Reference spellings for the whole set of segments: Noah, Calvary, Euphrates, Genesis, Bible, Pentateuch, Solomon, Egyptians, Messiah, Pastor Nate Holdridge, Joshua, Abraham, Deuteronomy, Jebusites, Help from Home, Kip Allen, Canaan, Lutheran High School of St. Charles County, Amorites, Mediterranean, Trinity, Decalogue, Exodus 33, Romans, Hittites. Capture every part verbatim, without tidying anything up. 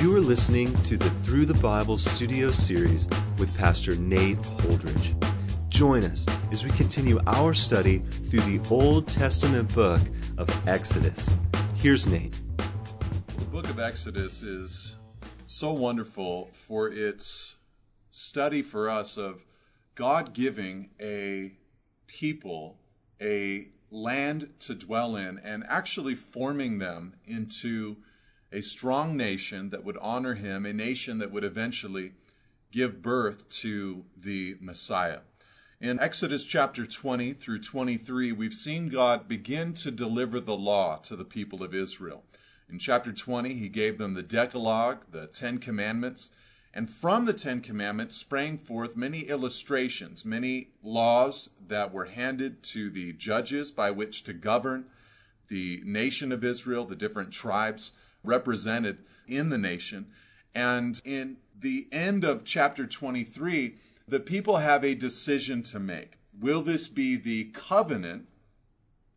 You are listening to the Through the Bible studio series with Pastor Nate Holdridge. Join us as we continue our study through the Old Testament book of Exodus. Here's Nate. The book of Exodus is so wonderful for its study for us of God giving a people a land to dwell in and actually forming them into a strong nation that would honor him, a nation that would eventually give birth to the Messiah. In Exodus chapter twenty through twenty-three, we've seen God begin to deliver the law to the people of Israel. In chapter twenty, he gave them the Decalogue, the Ten Commandments, and from the Ten Commandments sprang forth many illustrations, many laws that were handed to the judges by which to govern the nation of Israel, the different tribes represented in the nation. And in the end of chapter twenty-three, the people have a decision to make. Will this be the covenant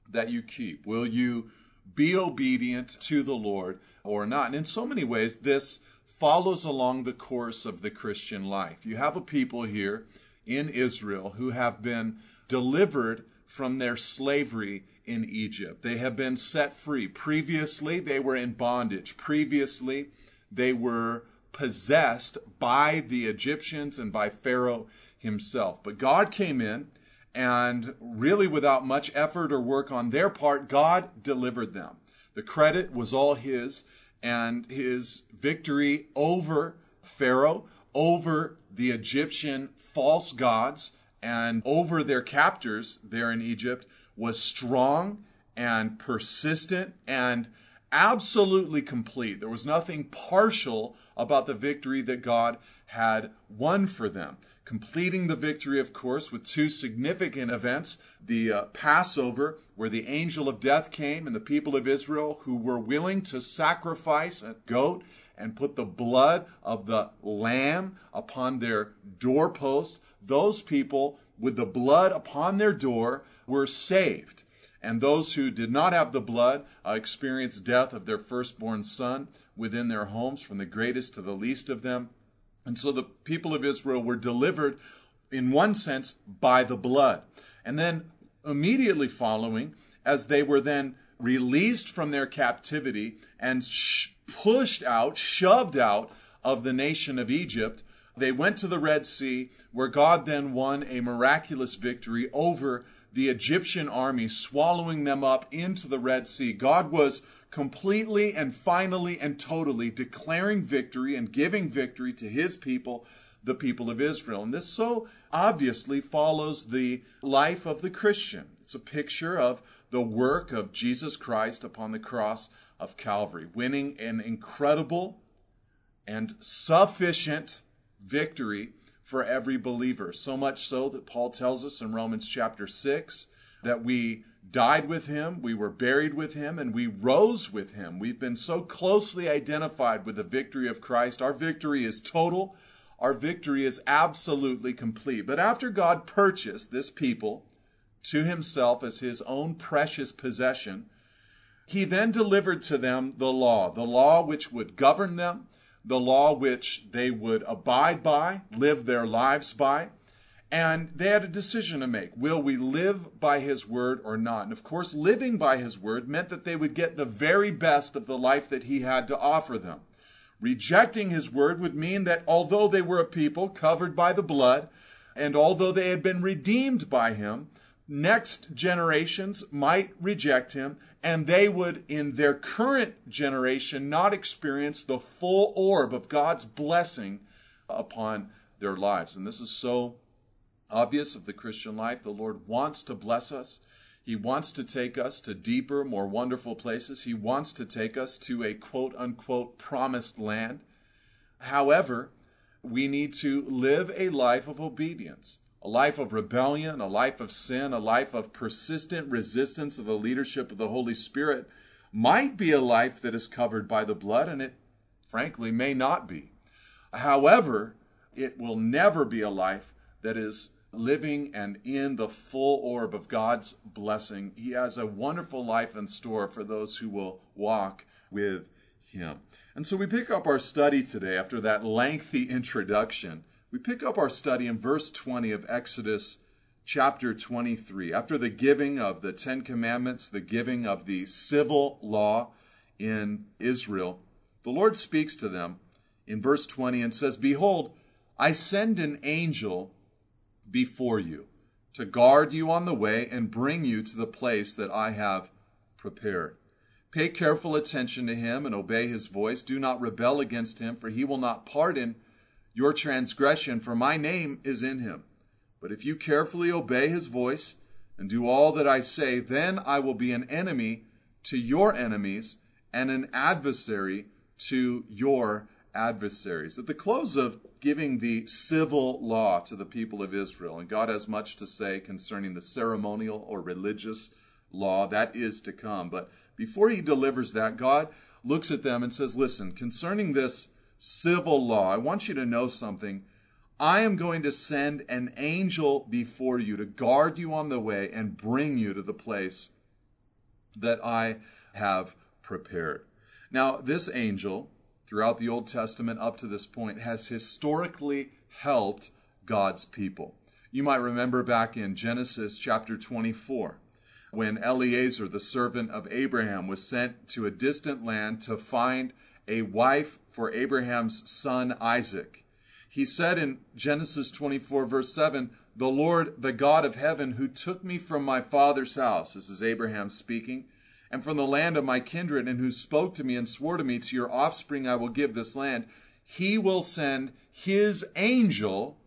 that you keep? Will you be obedient to the Lord or not? And in so many ways, this follows along the course of the Christian life. You have a people here in Israel who have been delivered from their slavery in Egypt. They have been set free. Previously, they were in bondage. Previously, they were possessed by the Egyptians and by Pharaoh himself. But God came in, and really without much effort or work on their part, God delivered them. The credit was all his, and his victory over Pharaoh, over the Egyptian false gods, and over their captors there in Egypt was strong and persistent and absolutely complete. There was nothing partial about the victory that God had won for them. Completing the victory, of course, with two significant events, the uh, Passover, where the angel of death came and the people of Israel who were willing to sacrifice a goat and put the blood of the lamb upon their doorpost, those people with the blood upon their door were saved. And those who did not have the blood uh, experienced death of their firstborn son within their homes, from the greatest to the least of them. And so the people of Israel were delivered, in one sense, by the blood. And then immediately following, as they were then released from their captivity and sh- pushed out, shoved out of the nation of Egypt, they went to the Red Sea, where God then won a miraculous victory over the Egyptian army, swallowing them up into the Red Sea. God was completely and finally and totally declaring victory and giving victory to his people, the people of Israel. And this so obviously follows the life of the Christian. It's a picture of the work of Jesus Christ upon the cross of Calvary, winning an incredible and sufficient victory for every believer. So much so that Paul tells us in Romans chapter six that we died with him, we were buried with him, and we rose with him. We've been so closely identified with the victory of Christ. Our victory is total. Our victory is absolutely complete. But after God purchased this people to himself as his own precious possession, he then delivered to them the law, the law which would govern them, the law which they would abide by, live their lives by. And they had a decision to make. Will we live by his word or not? And of course, living by his word meant that they would get the very best of the life that he had to offer them. Rejecting his word would mean that although they were a people covered by the blood, and although they had been redeemed by him, next generations might reject him, and they would, in their current generation, not experience the full orb of God's blessing upon their lives. And this is so obvious of the Christian life. The Lord wants to bless us. He wants to take us to deeper, more wonderful places. He wants to take us to a quote-unquote promised land. However, we need to live a life of obedience. A life of rebellion, a life of sin, a life of persistent resistance of the leadership of the Holy Spirit might be a life that is covered by the blood, and it, frankly, may not be. However, it will never be a life that is living and in the full orb of God's blessing. He has a wonderful life in store for those who will walk with him. And so we pick up our study today after that lengthy introduction. We pick up our study in verse twenty of Exodus chapter twenty-three. After the giving of the Ten Commandments, the giving of the civil law in Israel, the Lord speaks to them in verse twenty and says, "Behold, I send an angel before you to guard you on the way and bring you to the place that I have prepared. Pay careful attention to him and obey his voice. Do not rebel against him, for he will not pardon your transgression, for my name is in him. But if you carefully obey his voice and do all that I say, then I will be an enemy to your enemies and an adversary to your adversaries." At the close of giving the civil law to the people of Israel, and God has much to say concerning the ceremonial or religious law that is to come. But before he delivers that, God looks at them and says, "Listen, concerning this civil law, I want you to know something. I am going to send an angel before you to guard you on the way and bring you to the place that I have prepared." Now, this angel, throughout the Old Testament up to this point, has historically helped God's people. You might remember back in Genesis chapter twenty-four, when Eliezer, the servant of Abraham, was sent to a distant land to find a wife for Abraham's son Isaac. He said in Genesis twenty-four, verse seven, "The Lord, the God of heaven, who took me from my father's house," this is Abraham speaking, "and from the land of my kindred, and who spoke to me and swore to me, to your offspring I will give this land, he will send his angel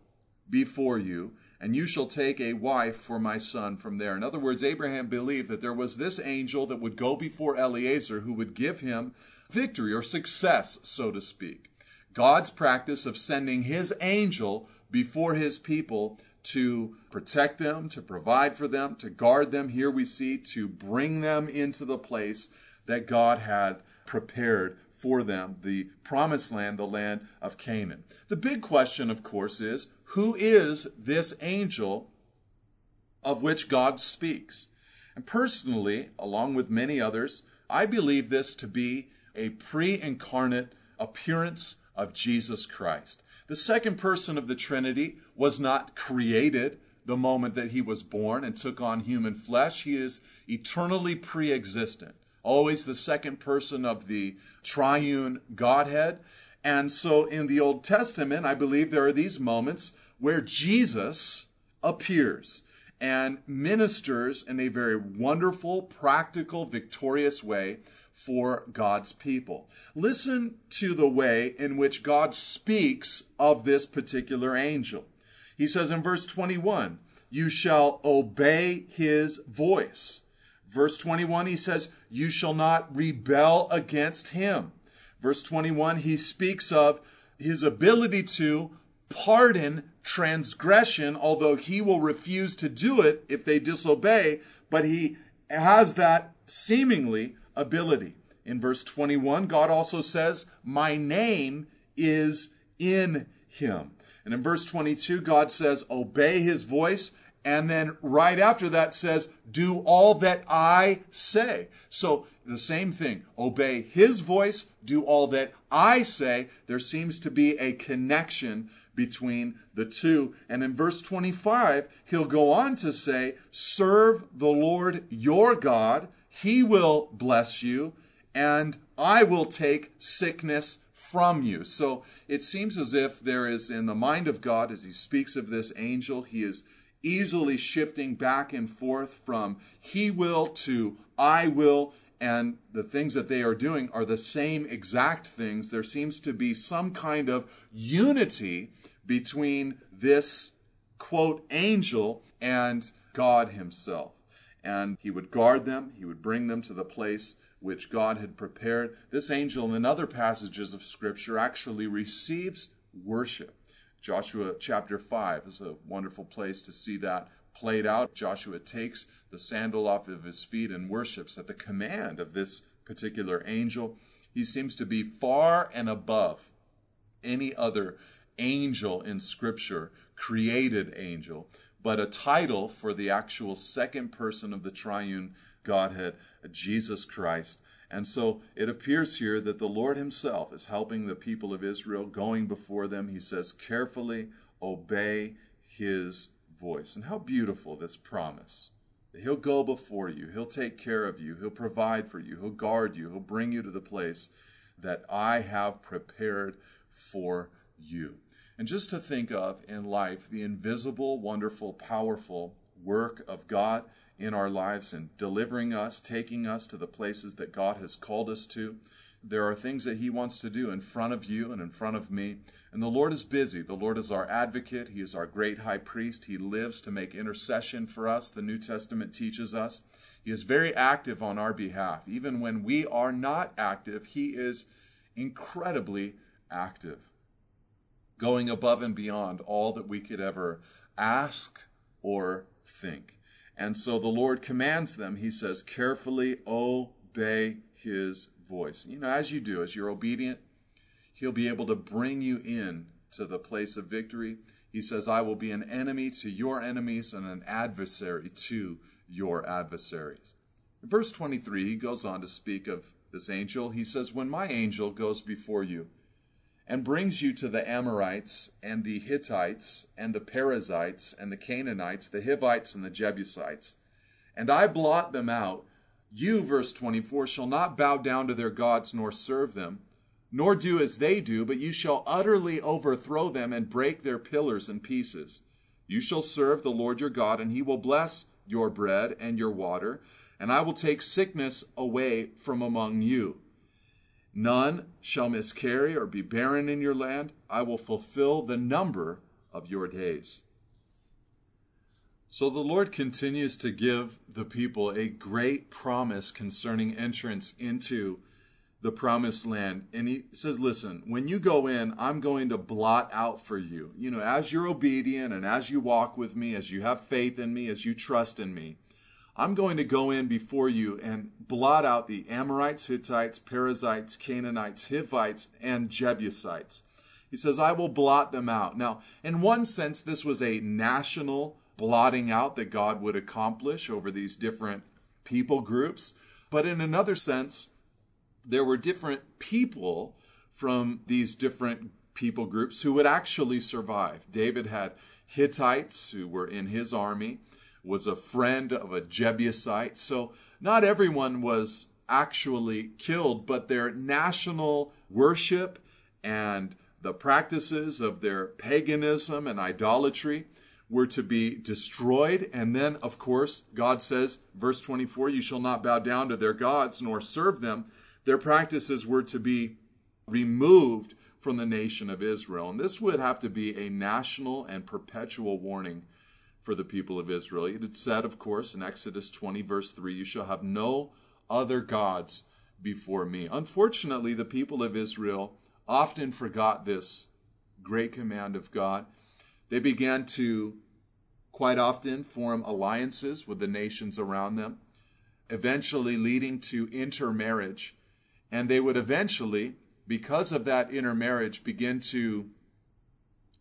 before you, and you shall take a wife for my son from there." In other words, Abraham believed that there was this angel that would go before Eliezer who would give him victory or success, so to speak. God's practice of sending his angel before his people to protect them, to provide for them, to guard them, here we see, to bring them into the place that God had prepared for them, the promised land, the land of Canaan. The big question, of course, is who is this angel of which God speaks? And personally, along with many others, I believe this to be a pre-incarnate appearance of Jesus Christ. The second person of the Trinity was not created the moment that he was born and took on human flesh. He is eternally pre-existent, always the second person of the triune Godhead. And so in the Old Testament, I believe there are these moments where Jesus appears and ministers in a very wonderful, practical, victorious way for God's people. Listen to the way in which God speaks of this particular angel. He says in verse twenty-one, "You shall obey his voice." Verse twenty-one, he says, "You shall not rebel against him." Verse twenty-one, he speaks of his ability to pardon transgression, although he will refuse to do it if they disobey, but he has that seemingly ability. In verse twenty-one, God also says, "My name is in him." And in verse twenty-two, God says, "Obey his voice." And then right after that says, "Do all that I say." So the same thing, obey his voice, do all that I say. There seems to be a connection between the two. And in verse twenty-five, he'll go on to say, "Serve the Lord your God. He will bless you, and I will take sickness from you." So it seems as if there is, in the mind of God, as he speaks of this angel, he is easily shifting back and forth from he will to I will, and the things that they are doing are the same exact things. There seems to be some kind of unity between this, quote, angel and God himself. And he would guard them, he would bring them to the place which God had prepared. This angel, in other passages of Scripture, actually receives worship. Joshua chapter five is a wonderful place to see that played out. Joshua takes the sandal off of his feet and worships at the command of this particular angel. He seems to be far and above any other angel in Scripture, created angel, but a title for the actual second person of the triune Godhead, Jesus Christ. And so it appears here that the Lord himself is helping the people of Israel, going before them. He says, carefully obey his voice. And how beautiful this promise. He'll go before you. He'll take care of you. He'll provide for you. He'll guard you. He'll bring you to the place that I have prepared for you. And just to think of in life, the invisible, wonderful, powerful work of God in our lives and delivering us, taking us to the places that God has called us to. There are things that he wants to do in front of you and in front of me. And the Lord is busy. The Lord is our advocate. He is our great high priest. He lives to make intercession for us. The New Testament teaches us. He is very active on our behalf. Even when we are not active, he is incredibly active, going above and beyond all that we could ever ask or think. And so the Lord commands them. He says, carefully obey his voice. You know, as you do, as you're obedient, he'll be able to bring you in to the place of victory. He says, I will be an enemy to your enemies and an adversary to your adversaries. In verse twenty-three, he goes on to speak of this angel. He says, when my angel goes before you and brings you to the Amorites and the Hittites and the Perizzites and the Canaanites, the Hivites and the Jebusites, and I blot them out, you, verse twenty-four, shall not bow down to their gods nor serve them, nor do as they do, but you shall utterly overthrow them and break their pillars in pieces. You shall serve the Lord your God, and he will bless your bread and your water, and I will take sickness away from among you. None shall miscarry or be barren in your land. I will fulfill the number of your days. So the Lord continues to give the people a great promise concerning entrance into the promised land. And he says, listen, when you go in, I'm going to blot out for you. You know, as you're obedient and as you walk with me, as you have faith in me, as you trust in me, I'm going to go in before you and blot out the Amorites, Hittites, Perizzites, Canaanites, Hivites, and Jebusites. He says, I will blot them out. Now, in one sense, this was a national blotting out that God would accomplish over these different people groups. But in another sense, there were different people from these different people groups who would actually survive. David had Hittites who were in his army, was a friend of a Jebusite. So not everyone was actually killed, but their national worship and the practices of their paganism and idolatry were to be destroyed. And then, of course, God says, verse twenty-four, you shall not bow down to their gods nor serve them. Their practices were to be removed from the nation of Israel. And this would have to be a national and perpetual warning for the people of Israel. It had said, of course, in Exodus twenty, verse three, you shall have no other gods before me. Unfortunately, the people of Israel often forgot this great command of God. They began to, quite often, form alliances with the nations around them, eventually leading to intermarriage. And they would eventually, because of that intermarriage, begin to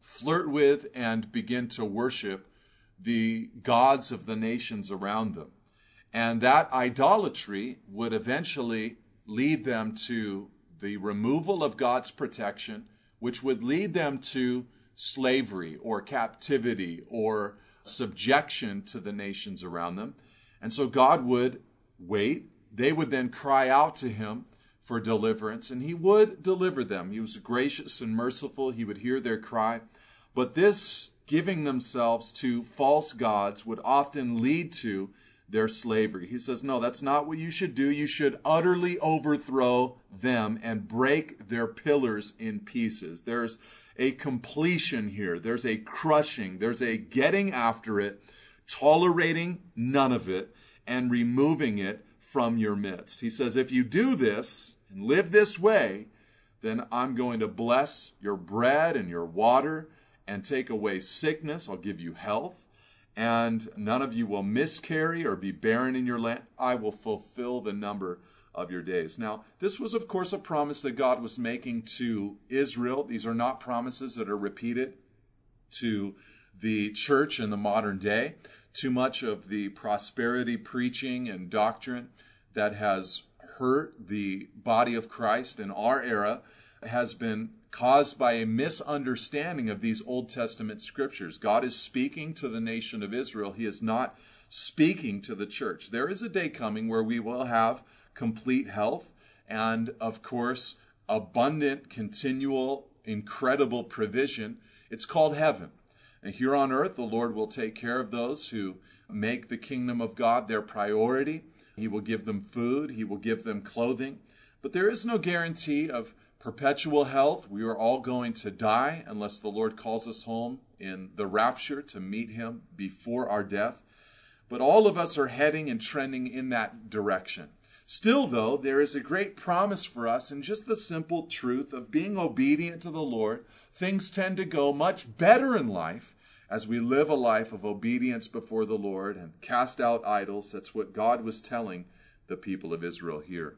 flirt with and begin to worship the gods of the nations around them. And that idolatry would eventually lead them to the removal of God's protection, which would lead them to slavery or captivity or subjection to the nations around them. And so God would wait. They would then cry out to him for deliverance, and he would deliver them. He was gracious and merciful. He would hear their cry. But this giving themselves to false gods would often lead to their slavery. He says, no, that's not what you should do. You should utterly overthrow them and break their pillars in pieces. There's a completion here. There's a crushing. There's a getting after it, tolerating none of it, and removing it from your midst. He says, if you do this and live this way, then I'm going to bless your bread and your water and take away sickness. I'll give you health. And none of you will miscarry or be barren in your land. I will fulfill the number of your days. Now, this was, of course, a promise that God was making to Israel. These are not promises that are repeated to the church in the modern day. Too much of the prosperity preaching and doctrine that has hurt the body of Christ in our era has been caused by a misunderstanding of these Old Testament scriptures. God is speaking to the nation of Israel. He is not speaking to the church. There is a day coming where we will have complete health and, of course, abundant, continual, incredible provision. It's called heaven. And here on earth, the Lord will take care of those who make the kingdom of God their priority. He will give them food. He will give them clothing. But there is no guarantee of perpetual health. We are all going to die unless the Lord calls us home in the rapture to meet him before our death. But all of us are heading and trending in that direction. Still, though, there is a great promise for us in just the simple truth of being obedient to the Lord. Things tend to go much better in life as we live a life of obedience before the Lord and cast out idols. That's what God was telling the people of Israel here.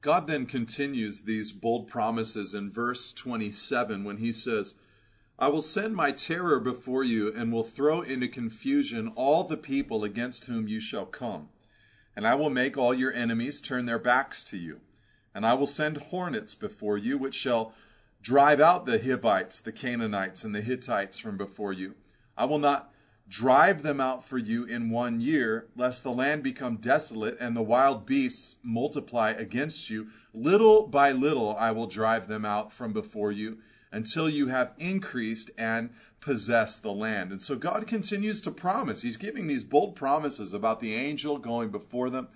God then continues these bold promises in verse twenty-seven when he says, I will send my terror before you and will throw into confusion all the people against whom you shall come. And I will make all your enemies turn their backs to you. And I will send hornets before you, which shall drive out the Hivites, the Canaanites, and the Hittites from before you. I will not drive them out for you in one year, lest the land become desolate and the wild beasts multiply against you. Little by little I will drive them out from before you until you have increased and possessed the land. And so God continues to promise. He's giving these bold promises about the angel going before them,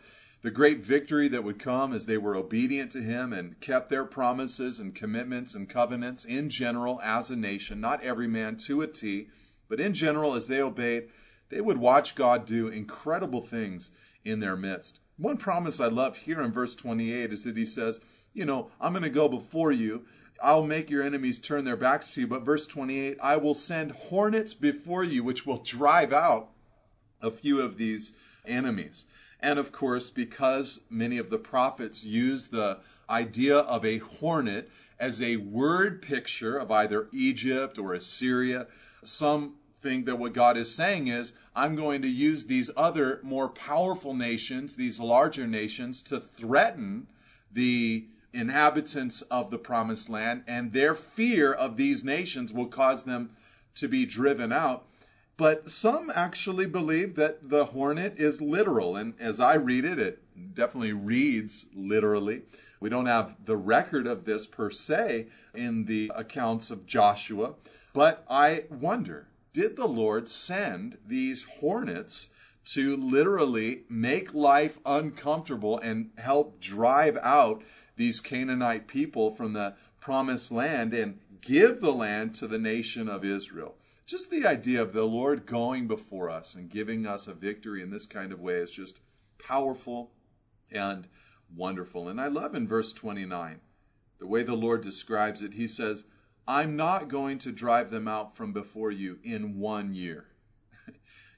the great victory that would come as they were obedient to him and kept their promises and commitments and covenants in general as a nation, not every man to a T, but in general, as they obeyed, they would watch God do incredible things in their midst. One promise I love here in verse twenty-eight is that he says, you know, I'm going to go before you. I'll make your enemies turn their backs to you. But verse twenty-eight, I will send hornets before you, which will drive out a few of these enemies. And of course, because many of the prophets use the idea of a hornet as a word picture of either Egypt or Assyria, some think that what God is saying is, I'm going to use these other more powerful nations, these larger nations, to threaten the inhabitants of the promised land, and their fear of these nations will cause them to be driven out. But some actually believe that the hornet is literal, and as I read it, it definitely reads literally. We don't have the record of this per se in the accounts of Joshua, but I wonder, did the Lord send these hornets to literally make life uncomfortable and help drive out these Canaanite people from the promised land and give the land to the nation of Israel? Just the idea of the Lord going before us and giving us a victory in this kind of way is just powerful and wonderful. And I love in verse twenty-nine, the way the Lord describes it. He says, I'm not going to drive them out from before you in one year.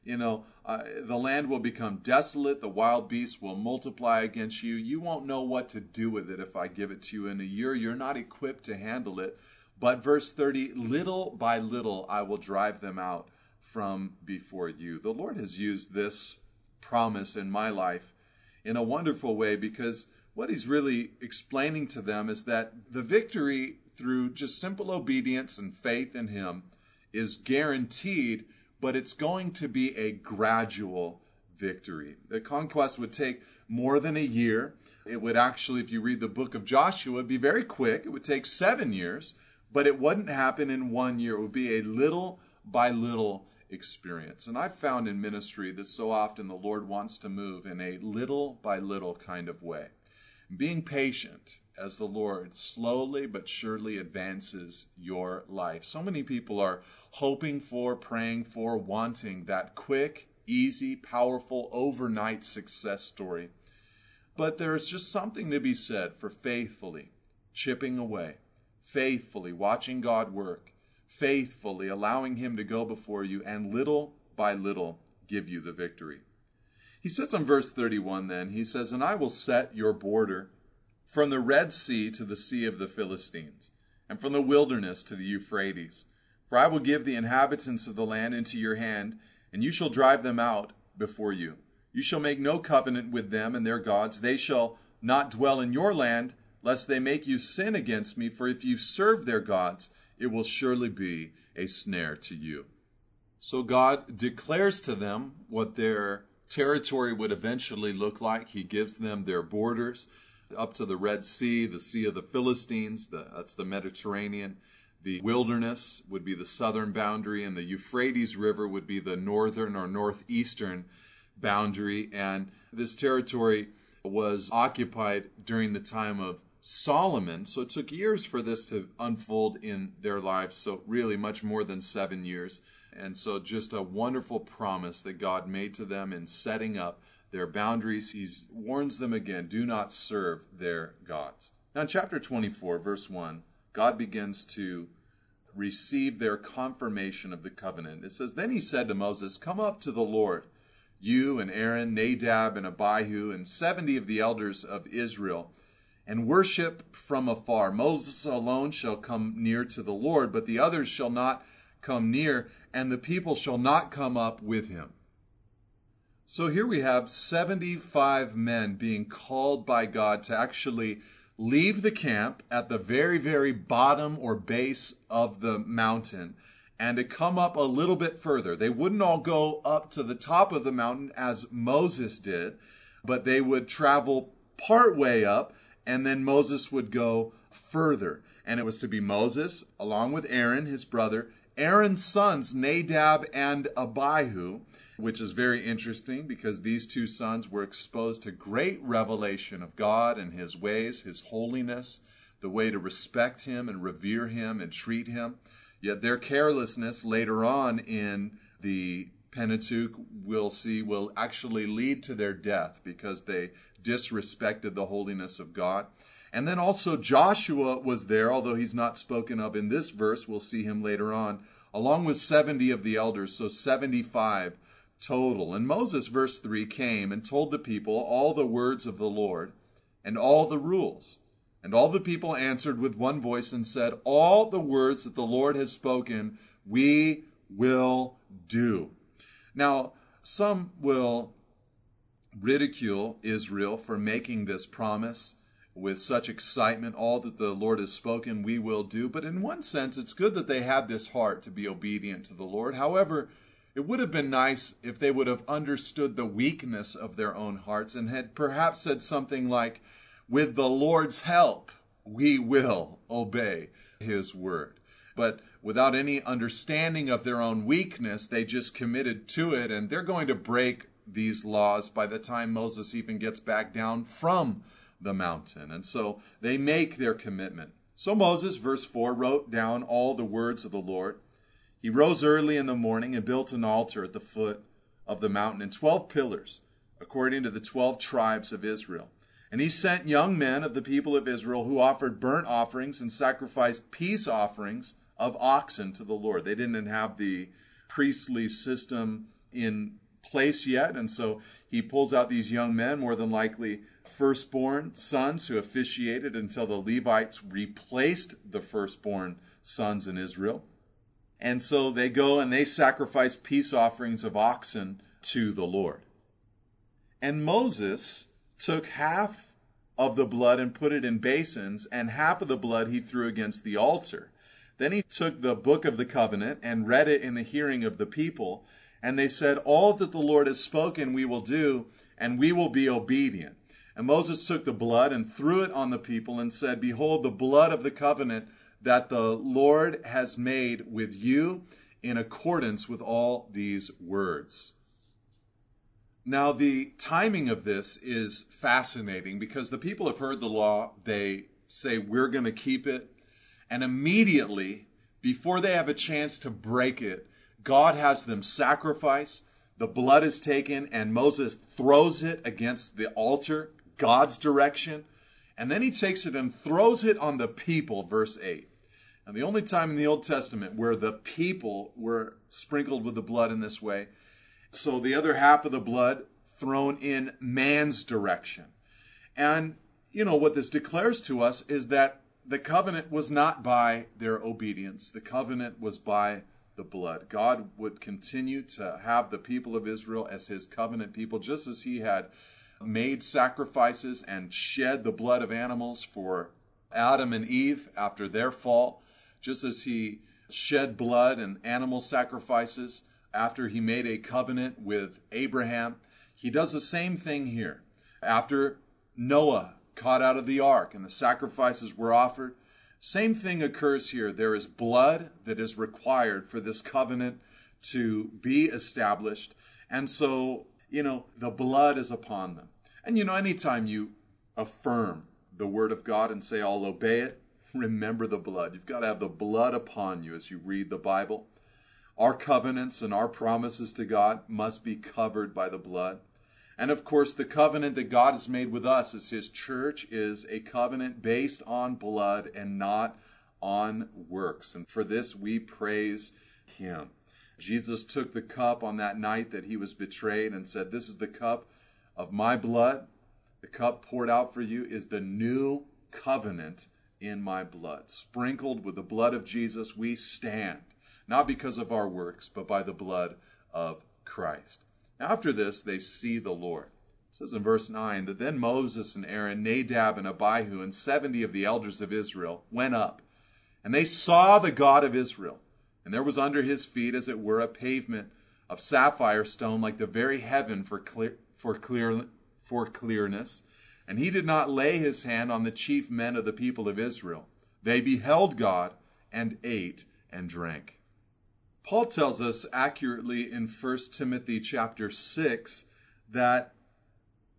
You know, uh, the land will become desolate. The wild beasts will multiply against you. You won't know what to do with it if I give it to you in a year. You're not equipped to handle it. But verse thirty, little by little, I will drive them out from before you. The Lord has used this promise in my life in a wonderful way, because what he's really explaining to them is that the victory through just simple obedience and faith in him is guaranteed, but it's going to be a gradual victory. The conquest would take more than a year. It would actually, if you read the book of Joshua, be very quick. It would take seven years, but it wouldn't happen in one year. It would be a little by little experience. And I've found in ministry that so often the Lord wants to move in a little by little kind of way. Being patient as the Lord slowly but surely advances your life. So many people are hoping for, praying for, wanting that quick, easy, powerful, overnight success story. But there's just something to be said for faithfully chipping away, faithfully watching God work, faithfully allowing him to go before you and little by little give you the victory. He says in verse thirty-one then, he says, and I will set your border from the Red Sea to the Sea of the Philistines, and from the wilderness to the Euphrates. For I will give the inhabitants of the land into your hand, and you shall drive them out before you. You shall make no covenant with them and their gods. They shall not dwell in your land, lest they make you sin against me, for if you serve their gods, it will surely be a snare to you." So God declares to them what their territory would eventually look like. He gives them their borders up to the Red Sea, the Sea of the Philistines, the, that's the Mediterranean. The wilderness would be the southern boundary, and the Euphrates River would be the northern or northeastern boundary. And this territory was occupied during the time of Solomon, so it took years for this to unfold in their lives, so really much more than seven years. And so just a wonderful promise that God made to them in setting up their boundaries. He warns them again, do not serve their gods. Now in chapter twenty-four, verse one, God begins to receive their confirmation of the covenant. It says, "Then he said to Moses, come up to the Lord, you and Aaron, Nadab and Abihu, and seventy of the elders of Israel, and worship from afar. Moses alone shall come near to the Lord, but the others shall not come near, and the people shall not come up with him." So here we have seventy-five men being called by God to actually leave the camp at the very, very bottom or base of the mountain and to come up a little bit further. They wouldn't all go up to the top of the mountain as Moses did, but they would travel part way up, and then Moses would go further. And it was to be Moses, along with Aaron, his brother, Aaron's sons, Nadab and Abihu, which is very interesting because these two sons were exposed to great revelation of God and his ways, his holiness, the way to respect him and revere him and treat him. Yet their carelessness later on in the Pentateuch, we'll see, will actually lead to their death because they disrespected the holiness of God. And then also Joshua was there, although he's not spoken of in this verse. We'll see him later on, along with seventy of the elders, so seventy-five total. And Moses, verse three, came and told the people all the words of the Lord and all the rules. And all the people answered with one voice and said, "All the words that the Lord has spoken, we will do." Now, some will ridicule Israel for making this promise with such excitement, all that the Lord has spoken, we will do. But in one sense, it's good that they had this heart to be obedient to the Lord. However, it would have been nice if they would have understood the weakness of their own hearts and had perhaps said something like, "With the Lord's help, we will obey his word." But without any understanding of their own weakness, they just committed to it, and they're going to break these laws by the time Moses even gets back down from the mountain. And so they make their commitment. So Moses, verse four, wrote down all the words of the Lord. He rose early in the morning and built an altar at the foot of the mountain and twelve pillars, according to the twelve tribes of Israel. And he sent young men of the people of Israel who offered burnt offerings and sacrificed peace offerings of oxen to the Lord. They didn't have the priestly system in place yet, and so he pulls out these young men, more than likely firstborn sons, who officiated until the Levites replaced the firstborn sons in Israel. And so they go and they sacrifice peace offerings of oxen to the Lord. And Moses took half of the blood and put it in basins, and half of the blood he threw against the altar. Then he took the book of the covenant and read it in the hearing of the people. And they said, "All that the Lord has spoken, we will do, and we will be obedient." And Moses took the blood and threw it on the people and said, "Behold, the blood of the covenant that the Lord has made with you in accordance with all these words." Now, the timing of this is fascinating because the people have heard the law. They say, "We're going to keep it." And immediately, before they have a chance to break it, God has them sacrifice, the blood is taken, and Moses throws it against the altar, God's direction, and then he takes it and throws it on the people, verse eight. And the only time in the Old Testament where the people were sprinkled with the blood in this way, so the other half of the blood thrown in man's direction. And, you know, what this declares to us is that the covenant was not by their obedience. The covenant was by the blood. God would continue to have the people of Israel as his covenant people, just as he had made sacrifices and shed the blood of animals for Adam and Eve after their fall, just as he shed blood and animal sacrifices after he made a covenant with Abraham. He does the same thing here. After Noah caught out of the ark and the sacrifices were offered, same thing occurs here. There is blood that is required for this covenant to be established. And so, you know, the blood is upon them. And, you know, anytime you affirm the word of God and say, I'll obey it, remember the blood. You've got to have the blood upon you as you read the Bible. Our covenants and our promises to God must be covered by the blood. And of course, the covenant that God has made with us as his church is a covenant based on blood and not on works. And for this, we praise him. Jesus took the cup on that night that he was betrayed and said, this is the cup of my blood. The cup poured out for you is the new covenant in my blood. Sprinkled with the blood of Jesus, we stand, not because of our works, but by the blood of Christ. After this, they see the Lord. It says in verse nine, that then Moses and Aaron, Nadab and Abihu, and seventy of the elders of Israel went up, and they saw the God of Israel. And there was under his feet, as it were, a pavement of sapphire stone, like the very heaven for clear, for clear, for clearness. And he did not lay his hand on the chief men of the people of Israel. They beheld God and ate and drank. Paul tells us accurately in First Timothy chapter six that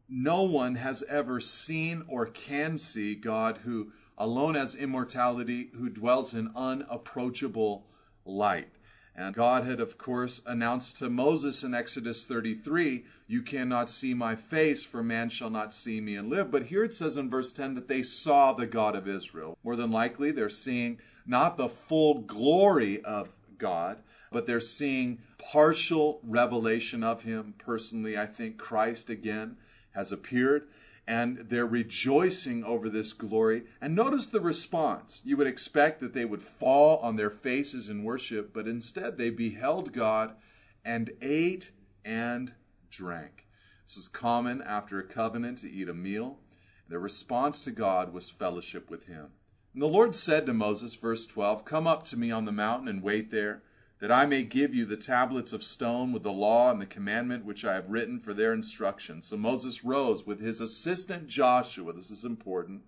no one has ever seen or can see God, who alone has immortality, who dwells in unapproachable light. And God had, of course, announced to Moses in Exodus thirty-three, you cannot see my face, for man shall not see me and live. But here it says in verse ten that they saw the God of Israel. More than likely, they're seeing not the full glory of God, but they're seeing partial revelation of him. Personally, I think Christ again has appeared, and they're rejoicing over this glory. And notice the response. You would expect that they would fall on their faces in worship, but instead they beheld God and ate and drank. This is common after a covenant to eat a meal. Their response to God was fellowship with him. And the Lord said to Moses, verse twelve, come up to me on the mountain and wait there, that I may give you the tablets of stone with the law and the commandment which I have written for their instruction. So Moses rose with his assistant Joshua. This is important.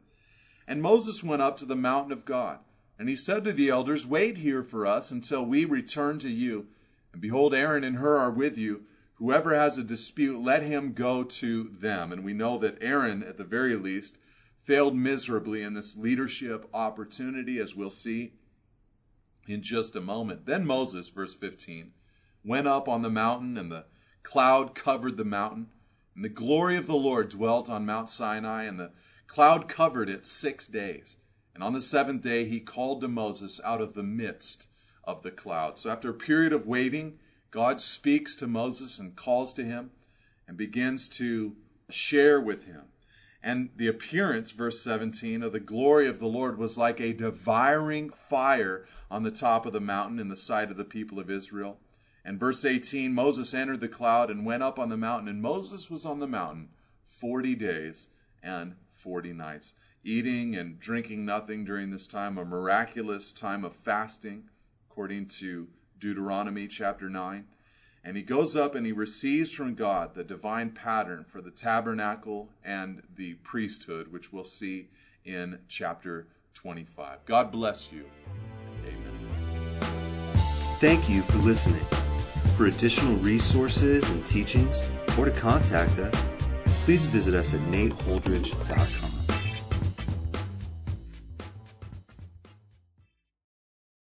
And Moses went up to the mountain of God. And he said to the elders, wait here for us until we return to you. And behold, Aaron and Hur are with you. Whoever has a dispute, let him go to them. And we know that Aaron, at the very least, failed miserably in this leadership opportunity, as we'll see in just a moment. Then Moses, verse fifteen, went up on the mountain, and the cloud covered the mountain. And the glory of the Lord dwelt on Mount Sinai, and the cloud covered it six days. And on the seventh day he called to Moses out of the midst of the cloud. So after a period of waiting, God speaks to Moses and calls to him and begins to share with him. And the appearance, verse seventeen, of the glory of the Lord was like a devouring fire on the top of the mountain in the sight of the people of Israel. And verse eighteen, Moses entered the cloud and went up on the mountain. And Moses was on the mountain forty days and forty nights, eating and drinking nothing during this time, a miraculous time of fasting, according to Deuteronomy chapter nine. And he goes up and he receives from God the divine pattern for the tabernacle and the priesthood, which we'll see in chapter twenty-five. God bless you. Amen. Thank you for listening. For additional resources and teachings, or to contact us, please visit us at nate holdridge dot com.